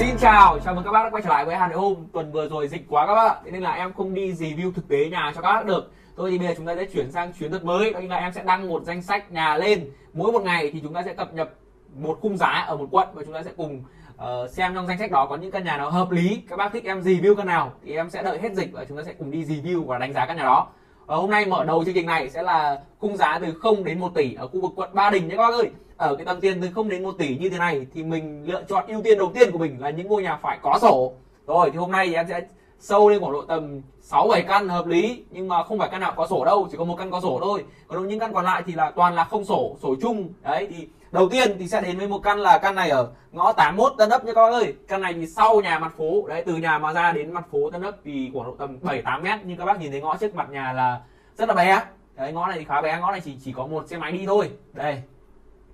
Xin chào mừng các bác đã quay trở lại với Hà Nội Hôm. Tuần vừa rồi dịch quá các bác ạ, thế nên là em không đi review thực tế nhà cho các bác được. Thôi thì bây giờ chúng ta sẽ chuyển sang chuyến thật mới, đó chính là em sẽ đăng một danh sách nhà lên. Mỗi một ngày thì chúng ta sẽ cập nhật một khung giá ở một quận và chúng ta sẽ cùng xem trong danh sách đó có những căn nhà nào hợp lý. Các bác thích em review căn nào thì em sẽ đợi hết dịch và chúng ta sẽ cùng đi review và đánh giá căn nhà đó. Hôm nay mở đầu chương trình này sẽ là khung giá từ 0 đến 1 tỷ ở khu vực quận Ba Đình nhé các bác ơi. Ở cái tầm tiền từ 0 đến 1 tỷ như thế này thì mình lựa chọn ưu tiên đầu tiên của mình là những ngôi nhà phải có sổ. Rồi thì hôm nay thì em sẽ sâu lên khoảng độ tầm 6-7 căn hợp lý, nhưng mà không phải căn nào có sổ đâu, chỉ có một căn có sổ thôi. Còn những căn còn lại thì là toàn là không sổ, sổ chung. Đấy thì đầu tiên thì sẽ đến với một căn là căn này ở ngõ 81 Tân Ấp nhé các bác ơi. Căn này thì sau nhà mặt phố, đấy từ nhà mà ra đến mặt phố Tân Ấp thì khoảng độ tầm 7-8 mét, nhưng các bác nhìn thấy ngõ trước mặt nhà là rất là bé. Đấy ngõ này thì khá bé, ngõ này chỉ có một xe máy đi thôi. Đây.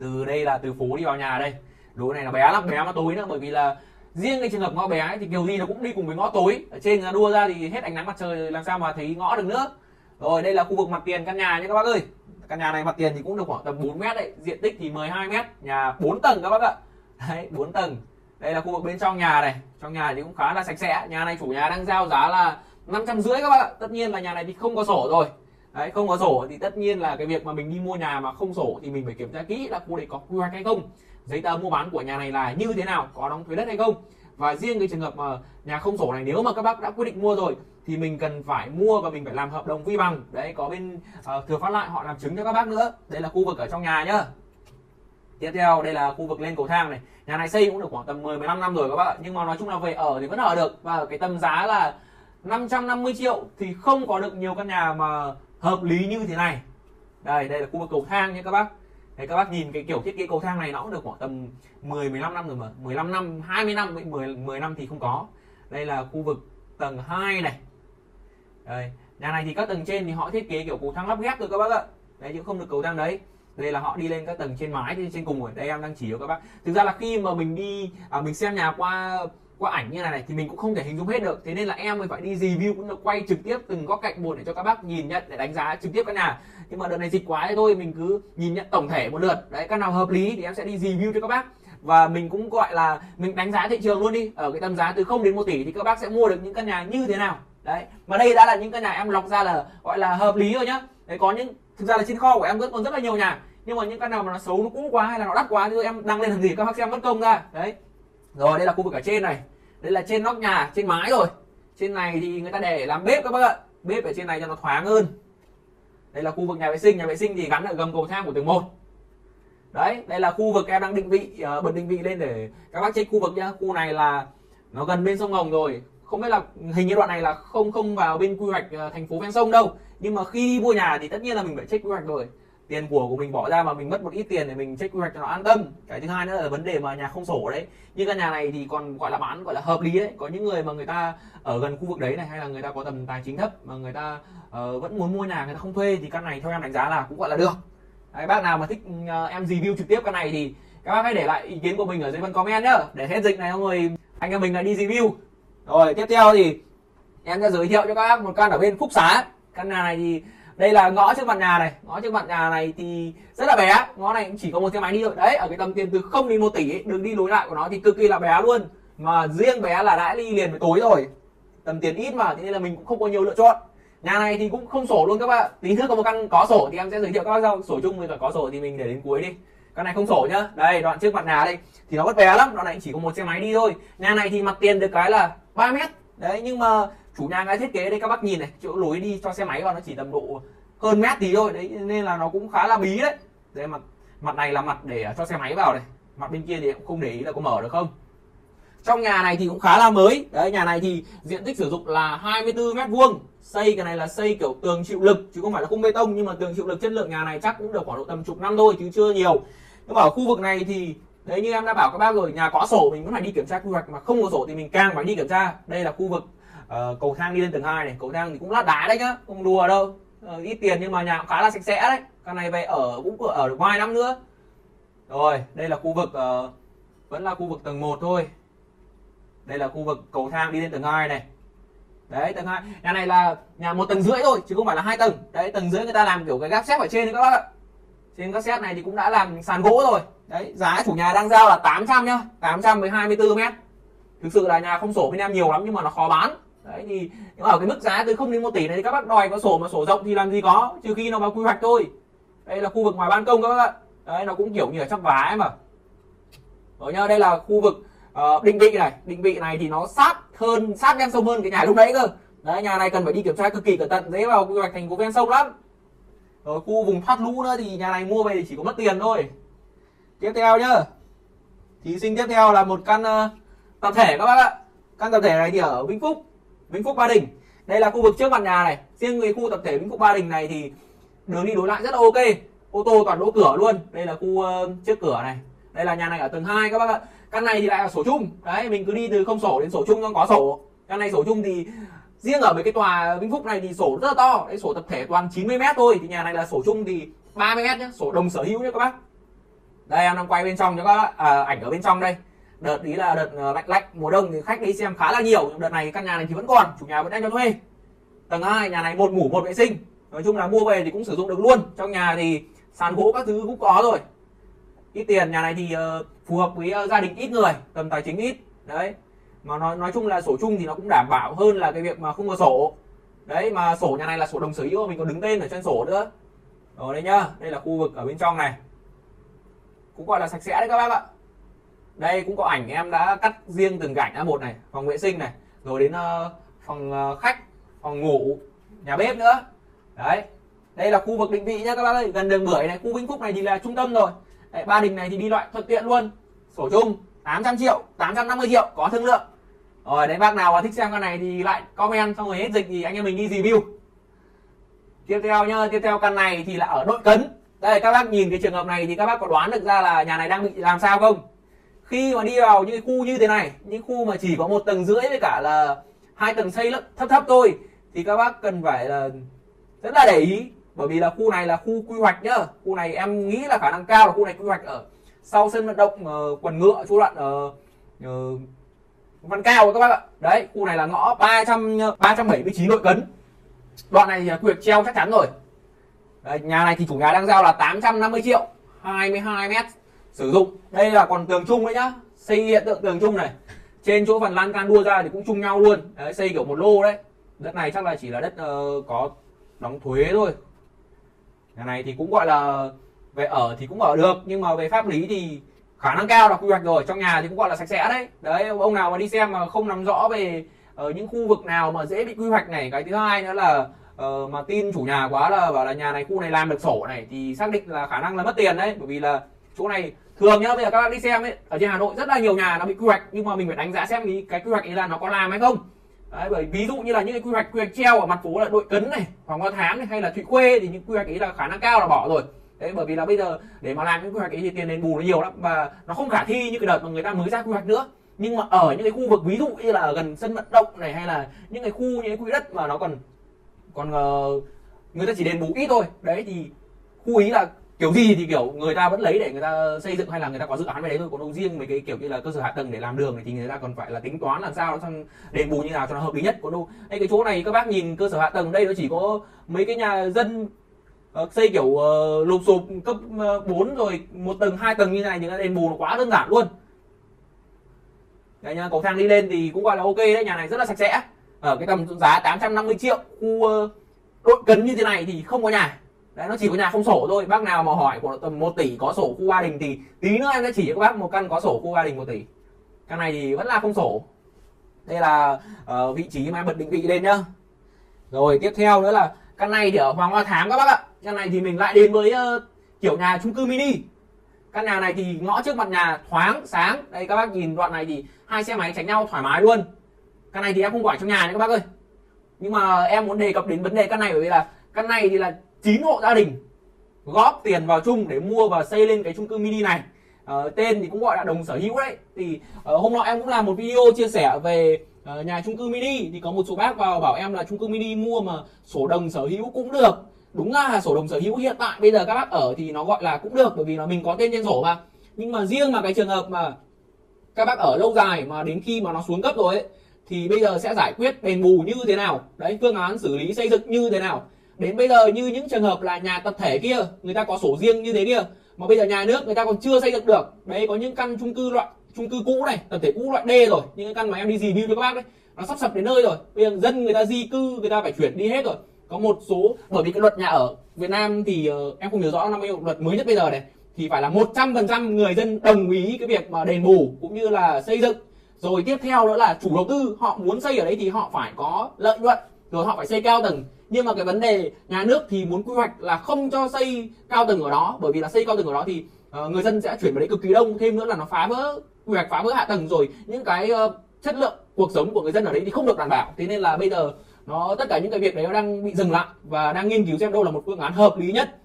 Từ đây là từ phố đi vào nhà đây. Lối này là bé lắm, bé mà tối nữa, bởi vì là riêng cái trường hợp ngõ bé ấy, thì kiểu gì nó cũng đi cùng với ngõ tối. Ở trên nó đua ra thì hết ánh nắng mặt trời làm sao mà thấy ngõ được nữa. Rồi đây là khu vực mặt tiền căn nhà nhé các bác ơi. Căn nhà này mặt tiền thì cũng được khoảng tầm 4 mét đấy, diện tích thì 12 mét, nhà 4 tầng các bác ạ. Đấy, 4 tầng. Đây là khu vực bên trong nhà này, trong nhà thì cũng khá là sạch sẽ. Nhà này chủ nhà đang giao giá là 550 các bác ạ. Tất nhiên là nhà này thì không có sổ rồi. Đấy, không có sổ thì tất nhiên là cái việc mà mình đi mua nhà mà không sổ thì mình phải kiểm tra kỹ là khu đấy có quy hoạch hay không, giấy tờ mua bán của nhà này là như thế nào, có đóng thuế đất hay không. Và riêng cái trường hợp mà nhà không sổ này, nếu mà các bác đã quyết định mua rồi thì mình cần phải mua và mình phải làm hợp đồng vi bằng. Đấy, có bên thừa phát lại họ làm chứng cho các bác nữa. Đây là khu vực ở trong nhà nhá. Tiếp theo đây là khu vực lên cầu thang này. Nhà này xây cũng được khoảng tầm 10-15 năm rồi các bác ạ, nhưng mà nói chung là về ở thì vẫn ở được. Và ở cái tầm giá là 550 triệu thì không có được nhiều căn nhà mà hợp lý như thế này. Đây, đây là khu vực cầu thang nhé các bác. Đấy, các bác nhìn cái kiểu thiết kế cầu thang này nó cũng được khoảng tầm 10-15 năm rồi mà. 15 năm, 20 năm, 10 năm thì không có. Đây là khu vực tầng 2 này. Đây, nhà này thì các tầng trên thì họ thiết kế kiểu cầu thang lắp ghép rồi các bác ạ. Đấy chứ không được cầu thang đấy. Đây là họ đi lên các tầng trên mái, trên cùng. Ở đây em đang chỉ cho các bác. Thực ra là khi mà mình đi mình xem nhà qua ảnh như này thì mình cũng không thể hình dung hết được, thế nên là em mới phải đi review cũng được, quay trực tiếp từng góc cạnh một để cho các bác nhìn nhận, để đánh giá trực tiếp căn nhà. Nhưng mà đợt này dịch quá thì thôi mình cứ nhìn nhận tổng thể một lượt. Đấy, căn nào hợp lý thì em sẽ đi review cho các bác, và mình cũng gọi là mình đánh giá thị trường luôn đi. Ở cái tầm giá từ 0 đến 1 tỷ thì các bác sẽ mua được những căn nhà như thế nào. Đấy, mà đây đã là những căn nhà em lọc ra là gọi là hợp lý rồi nhá. Đấy, có những thực ra là trên kho của em vẫn còn rất là nhiều nhà, nhưng mà những căn nào mà nó xấu, nó cũ quá hay là nó đắt quá thì em đăng lên làm gì, các bác xem mất công ra. Đấy. Rồi đây là khu vực ở trên này. Đây là trên nóc nhà, trên mái rồi. Trên này thì người ta để làm bếp các bác ạ. Bếp ở trên này cho nó thoáng hơn. Đây là khu vực nhà vệ sinh. Nhà vệ sinh thì gắn ở gầm cầu thang của tầng 1. Đấy, đây là khu vực em đang định vị, bật định vị lên để các bác check khu vực nhá. Khu này là nó gần bên sông Hồng rồi. Không biết là hình như đoạn này là không vào bên quy hoạch thành phố ven sông đâu. Nhưng mà khi đi mua nhà thì tất nhiên là mình phải check quy hoạch rồi. Tiền của mình bỏ ra mà mình mất một ít tiền để mình check quy hoạch cho nó an tâm. Cái thứ hai nữa là vấn đề mà nhà không sổ đấy. Nhưng căn nhà này thì còn gọi là bán gọi là hợp lý đấy. Có những người mà người ta ở gần khu vực đấy này, hay là người ta có tầm tài chính thấp mà người ta vẫn muốn mua nhà, người ta không thuê thì căn này theo em đánh giá là cũng gọi là được. Đấy, bác nào mà thích em review trực tiếp căn này thì các bác hãy để lại ý kiến của mình ở dưới phần comment nhá. Để hết dịch này rồi anh em mình lại đi review. Rồi tiếp theo thì em sẽ giới thiệu cho các bác một căn ở bên Phúc Xá. Căn nhà này thì đây là ngõ trước mặt nhà này, ngõ trước mặt nhà này thì rất là bé, ngõ này cũng chỉ có một xe máy đi thôi. Đấy, ở cái tầm tiền từ 0 đến 1 tỷ, đường đi lối lại của nó thì cực kỳ là bé luôn. Mà riêng bé là đã đi liền với tối rồi, tầm tiền ít mà, thế nên là mình cũng không có nhiều lựa chọn. Nhà này thì cũng không sổ luôn các bạn. Tí nữa có một căn có sổ thì em sẽ giới thiệu các bác sau. Sổ chung với cả có sổ thì mình để đến cuối đi. Căn này không sổ nhá. Đây, đoạn trước mặt nhà đây thì nó rất bé lắm, đoạn này chỉ có một xe máy đi thôi. Nhà này thì mặt tiền được cái là 3 mét. Đấy, nhưng mà chủ nhà người thiết kế đây các bác nhìn này, chỗ lối đi cho xe máy vào nó chỉ tầm độ hơn mét tí thôi. Đấy nên là nó cũng khá là bí đấy. Đấy, mặt này là mặt để cho xe máy vào này. Mặt bên kia thì cũng không để ý là có mở được không. Trong nhà này thì cũng khá là mới. Đấy, nhà này thì diện tích sử dụng là 24 m². Xây cái này là xây kiểu tường chịu lực chứ không phải là khung bê tông, nhưng mà tường chịu lực. Chất lượng nhà này chắc cũng được khoảng độ tầm chục năm thôi chứ chưa nhiều. Nhưng mà ở khu vực này thì đấy, như em đã bảo các bác rồi, nhà có sổ mình vẫn phải đi kiểm tra quy hoạch, mà không có sổ thì mình càng phải đi kiểm tra. Đây là khu vực cầu thang đi lên tầng 2 này, cầu thang thì cũng lát đá đấy nhá, không đùa đâu. Ít tiền nhưng mà nhà cũng khá là sạch sẽ đấy. Căn này về ở cũng ở được vài năm nữa. Rồi, đây là khu vực vẫn là khu vực tầng 1 thôi. Đây là khu vực cầu thang đi lên tầng 2 này. Đấy, tầng 2. Nhà này là nhà 1,5 tầng thôi chứ không phải là 2 tầng. Đấy, tầng dưới người ta làm kiểu cái gác xép ở trên đấy các bác ạ. Trên gác xép này thì cũng đã làm sàn gỗ rồi. Đấy, giá chủ nhà đang giao là 800 nhá, 800 với 24 mét. Thực sự là nhà không sổ bên em nhiều lắm nhưng mà nó khó bán. Đấy thì ở cái mức giá từ 0 đến 1 tỷ này thì các bác đòi có sổ mà sổ rộng thì làm gì có, trừ khi nó vào quy hoạch thôi. Đây là khu vực ngoài ban công các bác ạ. Đấy, nó cũng kiểu như ở trong vá ấy mà. Rồi nhá, đây là khu vực định vị này. Định vị này thì nó sát ven sông hơn cái nhà lúc nãy cơ. Đấy, nhà này cần phải đi kiểm tra cực kỳ cẩn thận, dễ vào quy hoạch thành phố ven sông lắm. Rồi khu vùng thoát lũ nữa thì nhà này mua về thì chỉ có mất tiền thôi. Tiếp theo nhá, thí sinh tiếp theo là một căn tập thể các bác ạ. Căn tập thể này thì ở Vĩnh Phúc, Ba Đình. Đây là khu vực trước mặt nhà này. Riêng về khu tập thể Vĩnh Phúc Ba Đình này thì đường đi đối lại rất là ok, ô tô toàn đỗ cửa luôn. Đây là khu trước cửa này. Đây là nhà này ở tầng 2 các bác ạ. Căn này thì lại là sổ chung. Đấy, mình cứ đi từ không sổ đến sổ chung không có sổ. Căn này sổ chung thì riêng ở mấy cái tòa Vĩnh Phúc này thì sổ rất là to. Đấy, sổ tập thể toàn 90 m thôi, thì nhà này là sổ chung thì 30 m nhé, sổ đồng sở hữu nhé các bác. Đây em đang quay bên trong cho các bác ảnh ở bên trong đây. Đợt ý là đợt lạnh mùa đông thì khách đi xem khá là nhiều, nhưng đợt này căn nhà này thì vẫn còn, chủ nhà vẫn đang cho thuê. Tầng 2, nhà này 1 ngủ 1 vệ sinh. Nói chung là mua về thì cũng sử dụng được luôn. Trong nhà thì sàn gỗ các thứ cũng có rồi. Ít tiền, nhà này thì phù hợp với gia đình ít người, tầm tài chính ít. Đấy. Mà nói chung là sổ chung thì nó cũng đảm bảo hơn là cái việc mà không có sổ. Đấy, mà sổ nhà này là sổ đồng sở hữu, mình còn đứng tên ở trên sổ nữa. Rồi đây nhá, đây là khu vực ở bên trong này. Cũng gọi là sạch sẽ đấy các bác ạ. Đây cũng có ảnh em đã cắt riêng từng cảnh A1 này, phòng vệ sinh này, rồi đến phòng khách, phòng ngủ, nhà bếp nữa. Đấy. Đây là khu vực định vị nhá các bác ơi, gần đường Bưởi này, khu Vĩnh Phúc này thì là trung tâm rồi. Đấy, Ba Đình này thì đi loại thuận tiện luôn. Sổ chung 800 triệu, 850 triệu có thương lượng. Rồi đấy, bác nào mà thích xem con này thì lại comment, xong rồi hết dịch thì anh em mình đi review. Tiếp theo nhá, tiếp theo căn này thì là ở Đội Cấn. Đây các bác nhìn cái trường hợp này thì các bác có đoán được ra là nhà này đang bị làm sao không? Khi mà đi vào những khu như thế này, những khu mà chỉ có 1 tầng rưỡi với cả là 2 tầng xây thấp thấp thôi, thì các bác cần phải là rất là để ý, bởi vì là khu này là khu quy hoạch nhá. Khu này em nghĩ là khả năng cao là khu này quy hoạch ở sau sân vận động Quần Ngựa, chỗ đoạn Văn Cao các bác ạ. Đấy, khu này là ngõ 379 Đội Cấn. Đoạn này thì quy hoạch treo chắc chắn rồi. Đấy, nhà này thì chủ nhà đang giao là 850 triệu, 22 m sử dụng. Đây là còn tường chung đấy nhá, xây hiện tượng tường chung này. Trên chỗ phần lan can đua ra thì cũng chung nhau luôn. Đấy, xây kiểu một lô đấy. Đất này chắc là chỉ là đất có đóng thuế thôi. Nhà này thì cũng gọi là về ở thì cũng ở được, nhưng mà về pháp lý thì khả năng cao là quy hoạch rồi. Trong nhà thì cũng gọi là sạch sẽ đấy. Đấy, ông nào mà đi xem mà không nắm rõ về những khu vực nào mà dễ bị quy hoạch này. Cái thứ hai nữa là mà tin chủ nhà quá là bảo là nhà này khu này làm được sổ này thì xác định là khả năng là mất tiền đấy, bởi vì là chỗ này thường nhá, bây giờ các bạn đi xem ấy, ở trên Hà Nội rất là nhiều nhà nó bị quy hoạch, nhưng mà mình phải đánh giá xem cái quy hoạch ấy là nó có làm hay không. Đấy, bởi ví dụ như là những cái quy hoạch treo ở mặt phố là Đội Cấn này, Hoàng Hoa Thám này, hay là Thủy Khuê thì những quy hoạch ấy là khả năng cao là bỏ rồi. Đấy, bởi vì là bây giờ để mà làm những quy hoạch ấy thì tiền đền bù nó nhiều lắm và nó không khả thi như cái đợt mà người ta mới ra quy hoạch nữa. Nhưng mà ở những cái khu vực ví dụ như là gần sân vận động này, hay là những cái khu như cái quỹ đất mà nó còn người ta chỉ đền bù ít thôi. Đấy thì khu ý là kiểu gì thì kiểu người ta vẫn lấy để người ta xây dựng, hay là người ta có dự án về đấy thôi. Còn đâu riêng mấy cái kiểu như là cơ sở hạ tầng để làm đường này thì người ta còn phải là tính toán làm sao nó đền bù như nào cho nó hợp lý nhất. Còn đâu đây cái chỗ này các bác nhìn cơ sở hạ tầng đây nó chỉ có mấy cái nhà dân xây kiểu lụp xụp cấp 4 rồi 1 tầng 2 tầng như này thì đền bù nó quá đơn giản luôn. Đấy nha, cầu thang đi lên thì cũng gọi là ok đấy, nhà này rất là sạch sẽ. Ở cái tầm giá 850 triệu khu Đội Cấn như thế này thì không có nhà. Đấy, nó chỉ có nhà không sổ thôi. Bác nào mà hỏi của tầm 1 tỷ có sổ khu Ba Đình thì tí nữa em sẽ chỉ cho các bác một căn có sổ khu Ba Đình 1 tỷ. Căn này thì vẫn là không sổ. Đây là vị trí mà em bật định vị lên nhá. Rồi tiếp theo nữa là căn này thì ở Hoàng Hoa Thám các bác ạ. Căn này thì mình lại đến với kiểu nhà chung cư mini. Căn nhà này thì ngõ trước mặt nhà thoáng sáng. Đây các bác nhìn đoạn này thì 2 xe máy tránh nhau thoải mái luôn. Căn này thì em không quản trong nhà nữa các bác ơi. Nhưng mà em muốn đề cập đến vấn đề căn này, bởi vì là căn này thì là 9 hộ gia đình góp tiền vào chung để mua và xây lên cái chung cư mini này. Tên thì cũng gọi là đồng sở hữu đấy. Thì hôm nọ em cũng làm một video chia sẻ về nhà chung cư mini, thì có một số bác vào bảo em là chung cư mini mua mà sổ đồng sở hữu cũng được. Đúng là sổ đồng sở hữu hiện tại bây giờ các bác ở thì nó gọi là cũng được, bởi vì là mình có tên trên sổ mà. Nhưng mà riêng mà cái trường hợp mà các bác ở lâu dài mà đến khi mà nó xuống cấp rồi ấy, thì bây giờ sẽ giải quyết đền bù như thế nào, đấy, phương án xử lý xây dựng như thế nào. Đến bây giờ như những trường hợp là nhà tập thể kia, người ta có sổ riêng như thế kia, mà bây giờ nhà nước người ta còn chưa xây dựng được. Đấy, có những căn chung cư loại chung cư cũ này, tập thể cũ loại D rồi, những cái căn mà em đi review cho các bác đấy, nó sắp sập đến nơi rồi. Bây giờ dân người ta di cư, người ta phải chuyển đi hết rồi. Có một số, bởi vì cái luật nhà ở Việt Nam thì em không hiểu rõ năm nay luật mới nhất bây giờ này, thì phải là 100% người dân đồng ý cái việc mà đền bù cũng như là xây dựng. Rồi tiếp theo nữa là chủ đầu tư họ muốn xây ở đấy thì họ phải có lợi nhuận, rồi họ phải xây cao tầng. Nhưng mà cái vấn đề nhà nước thì muốn quy hoạch là không cho xây cao tầng ở đó, bởi vì là xây cao tầng ở đó thì người dân sẽ chuyển vào đấy cực kỳ đông, thêm nữa là nó phá vỡ quy hoạch, phá vỡ hạ tầng, rồi những cái chất lượng cuộc sống của người dân ở đấy thì không được đảm bảo. Thế nên là bây giờ nó tất cả những cái việc đấy nó đang bị dừng lại và đang nghiên cứu xem đâu là một phương án hợp lý nhất.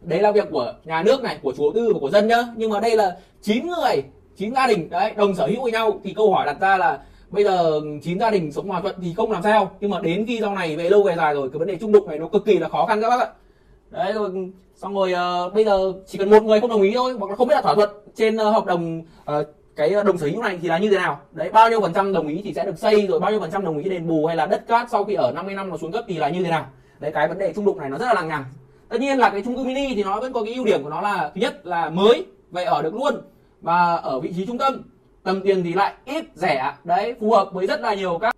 Đấy là việc của nhà nước này, của chủ đầu tư và của dân nhá. Nhưng mà đây là 9 người, 9 gia đình đấy đồng sở hữu với nhau, thì câu hỏi đặt ra là bây giờ 9 gia đình sống hòa thuận thì không làm sao, nhưng mà đến khi sau này về lâu về dài rồi cái vấn đề chung đụng này nó cực kỳ là khó khăn các bác ạ. Đấy rồi, xong rồi bây giờ chỉ cần một người không đồng ý thôi, hoặc là không biết là thỏa thuận trên hợp đồng cái đồng sở hữu này thì là như thế nào. Đấy, bao nhiêu phần trăm đồng ý thì sẽ được xây, rồi bao nhiêu phần trăm đồng ý đền bù hay là đất cát sau khi ở 50 năm nó xuống cấp thì là như thế nào. Đấy, cái vấn đề chung đụng này nó rất là lằng nhằng. Tất nhiên là cái chung cư mini thì nó vẫn có cái ưu điểm của nó là thứ nhất là mới, vậy ở được luôn và ở vị trí trung tâm, tầm tiền thì lại ít rẻ, đấy phù hợp với rất là nhiều các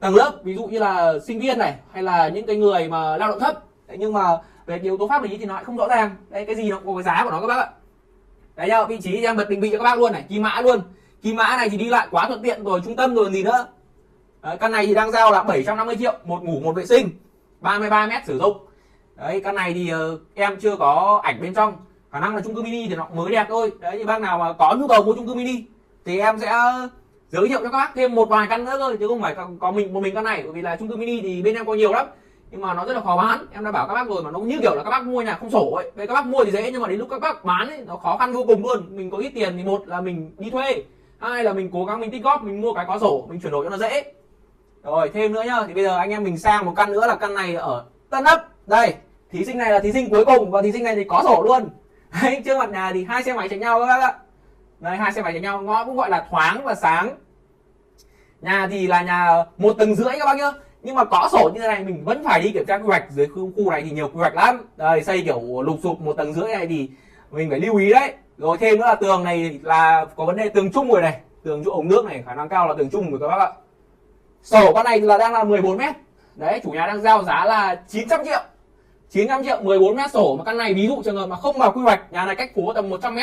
tầng lớp, ví dụ như là sinh viên này hay là những cái người mà lao động thấp. Đấy, nhưng mà về yếu tố pháp lý thì nó lại không rõ ràng, đấy cái gì nó có cái giá của nó các bác ạ. Đấy nhá, vị trí thì em bật định vị cho các bác luôn này, Kim Mã luôn, Kim Mã này thì đi lại quá thuận tiện rồi, trung tâm rồi gì nữa. Đấy, căn này thì đang giao là 750 triệu một ngủ một vệ sinh, 33 mét sử dụng. Đấy, căn này thì em chưa có ảnh bên trong, khả năng là chung cư mini thì nó mới đẹp thôi. Đấy, thì bác nào mà có nhu cầu mua chung cư mini thì em sẽ giới thiệu cho các bác thêm một vài căn nữa thôi, chứ không phải có một mình căn này, bởi vì là chung cư mini thì bên em có nhiều lắm nhưng mà nó rất là khó bán. Em đã bảo các bác rồi mà, nó như kiểu là các bác mua nhà không sổ ấy. Vậy các bác mua thì dễ nhưng mà đến lúc các bác bán ấy, nó khó khăn vô cùng luôn. Mình có ít tiền thì một là mình đi thuê, hai là mình cố gắng mình tích góp, mình mua cái có sổ mình chuyển đổi cho nó dễ. Rồi thêm nữa nhá, thì bây giờ anh em mình sang một căn nữa là căn này ở Tân Ấp. Đây, thí sinh này là thí sinh cuối cùng và thí sinh này thì có sổ luôn. Đấy, trước mặt nhà thì hai xe máy chạy nhau các bác ạ. Đấy, hai xe máy chạy nhau, ngõ cũng gọi là thoáng và sáng. Nhà thì là nhà 1,5 tầng các bác nhá. Nhưng mà có sổ như thế này mình vẫn phải đi kiểm tra quy hoạch, dưới khu này thì nhiều quy hoạch lắm. Đây, xây kiểu lục sụp 1,5 tầng này thì mình phải lưu ý đấy. Rồi thêm nữa là tường này là có vấn đề tường chung rồi này, tường chỗ ống nước này khả năng cao là tường chung rồi các bác ạ. Sổ con này là đang là 14 m. Đấy, chủ nhà đang giao giá là 900 triệu. 900 triệu 14 mét sổ, mà căn này ví dụ trường hợp mà không vào quy hoạch, nhà này cách phố tầm 100 m.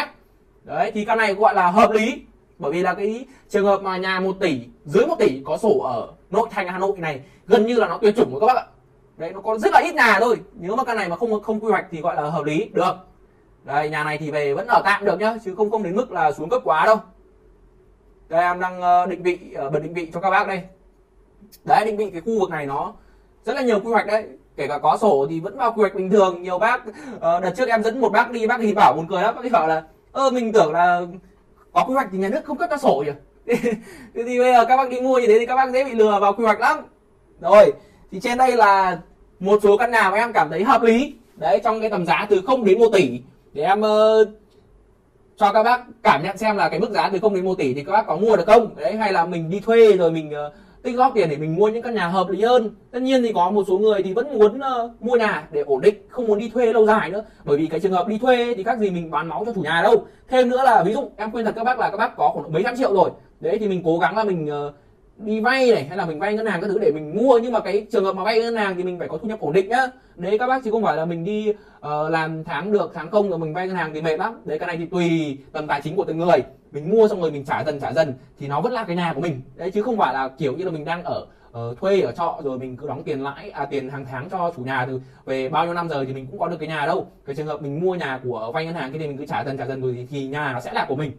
Đấy thì căn này gọi là hợp lý, bởi vì là cái trường hợp mà nhà 1 tỷ, dưới 1 tỷ có sổ ở nội thành Hà Nội này gần như là nó tuyệt chủng của các bác ạ. Đấy, nó có rất là ít nhà thôi. Nếu mà căn này mà không quy hoạch thì gọi là hợp lý được. Đây, nhà này thì về vẫn ở tạm được nhá, chứ không đến mức là xuống cấp quá đâu. Đây, em đang định vị, bật định vị cho các bác đây. Đấy, định vị cái khu vực này nó rất là nhiều quy hoạch đấy, kể cả có sổ thì vẫn vào quy hoạch bình thường. Nhiều bác đợt trước em dẫn một bác đi, bác thì bảo buồn cười lắm, bác ấy bảo là mình tưởng là có quy hoạch thì nhà nước không cấp ra sổ nhỉ. Thì bây giờ các bác đi mua như thế thì các bác dễ bị lừa vào quy hoạch lắm. Rồi thì trên đây là một số căn nhà mà em cảm thấy hợp lý đấy, trong cái tầm giá từ 0 đến 1 tỷ, để em cho các bác cảm nhận xem là cái mức giá từ 0 đến 1 tỷ thì các bác có mua được không đấy, hay là mình đi thuê rồi mình tích góp tiền để mình mua những căn nhà hợp lý hơn. Tất nhiên thì có một số người thì vẫn muốn mua nhà để ổn định, không muốn đi thuê lâu dài nữa, bởi vì cái trường hợp đi thuê thì các gì mình bán máu cho chủ nhà đâu. Thêm nữa là ví dụ em khuyên thật các bác là các bác có khoảng mấy trăm triệu rồi đấy, thì mình cố gắng là mình đi vay này, hay là mình vay ngân hàng các thứ để mình mua. Nhưng mà cái trường hợp mà vay ngân hàng thì mình phải có thu nhập ổn định nhá. Đấy các bác, chứ không phải là mình đi làm tháng được tháng không rồi mình vay ngân hàng thì mệt lắm. Đấy, cái này thì tùy tầm tài chính của từng người, mình mua xong rồi mình trả dần thì nó vẫn là cái nhà của mình đấy, chứ không phải là kiểu như là mình đang ở thuê ở trọ rồi mình cứ đóng tiền lãi tiền hàng tháng cho chủ nhà từ về bao nhiêu năm rồi thì mình cũng có được cái nhà đâu. Cái trường hợp mình mua nhà của vay ngân hàng cái thì mình cứ trả dần rồi thì nhà nó sẽ là của mình.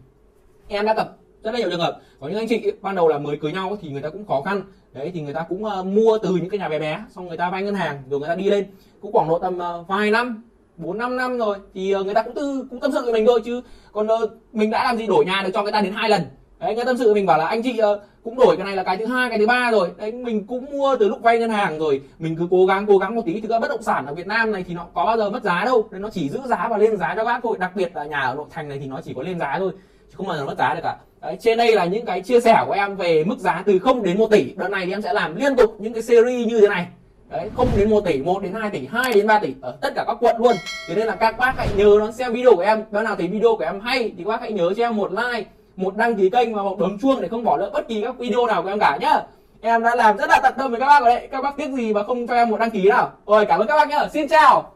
Em đã tập rất là nhiều trường hợp có những anh chị ban đầu là mới cưới nhau thì người ta cũng khó khăn đấy, thì người ta cũng mua từ những cái nhà bé bé, xong người ta vay ngân hàng rồi người ta đi lên cũng khoảng độ tầm vài năm, 4-5 năm rồi thì người ta cũng tâm sự với mình thôi, chứ còn mình đã làm gì đổi nhà được cho người ta đến 2 lần đấy. Người ta tâm sự mình bảo là anh chị cũng đổi cái này là cái thứ 2 cái thứ 3 rồi đấy, mình cũng mua từ lúc vay ngân hàng rồi, mình cứ cố gắng một tí. Thực ra bất động sản ở Việt Nam này thì nó có bao giờ mất giá đâu, nên nó chỉ giữ giá và lên giá cho bác thôi, đặc biệt là nhà ở nội thành này thì nó chỉ có lên giá thôi chứ không bao giờ mất giá được cả. Đấy, trên đây là những cái chia sẻ của em về mức giá từ 0 đến 1 tỷ. Đợt này thì em sẽ làm liên tục những cái series như thế này Đấy, không đến 1 tỷ, 1 đến 2 tỷ, 2 đến 3 tỷ ở tất cả các quận luôn. Thế nên là các bác hãy nhớ đón xem video của em. Nếu nào thấy video của em hay thì các bác hãy nhớ cho em một like, một đăng ký kênh và một bấm chuông để không bỏ lỡ bất kỳ các video nào của em cả nhá. Em đã làm rất là tận tâm với các bác rồi đấy. Các bác tiếc gì mà không cho em một đăng ký nào. Rồi, cảm ơn các bác nhá. Xin chào.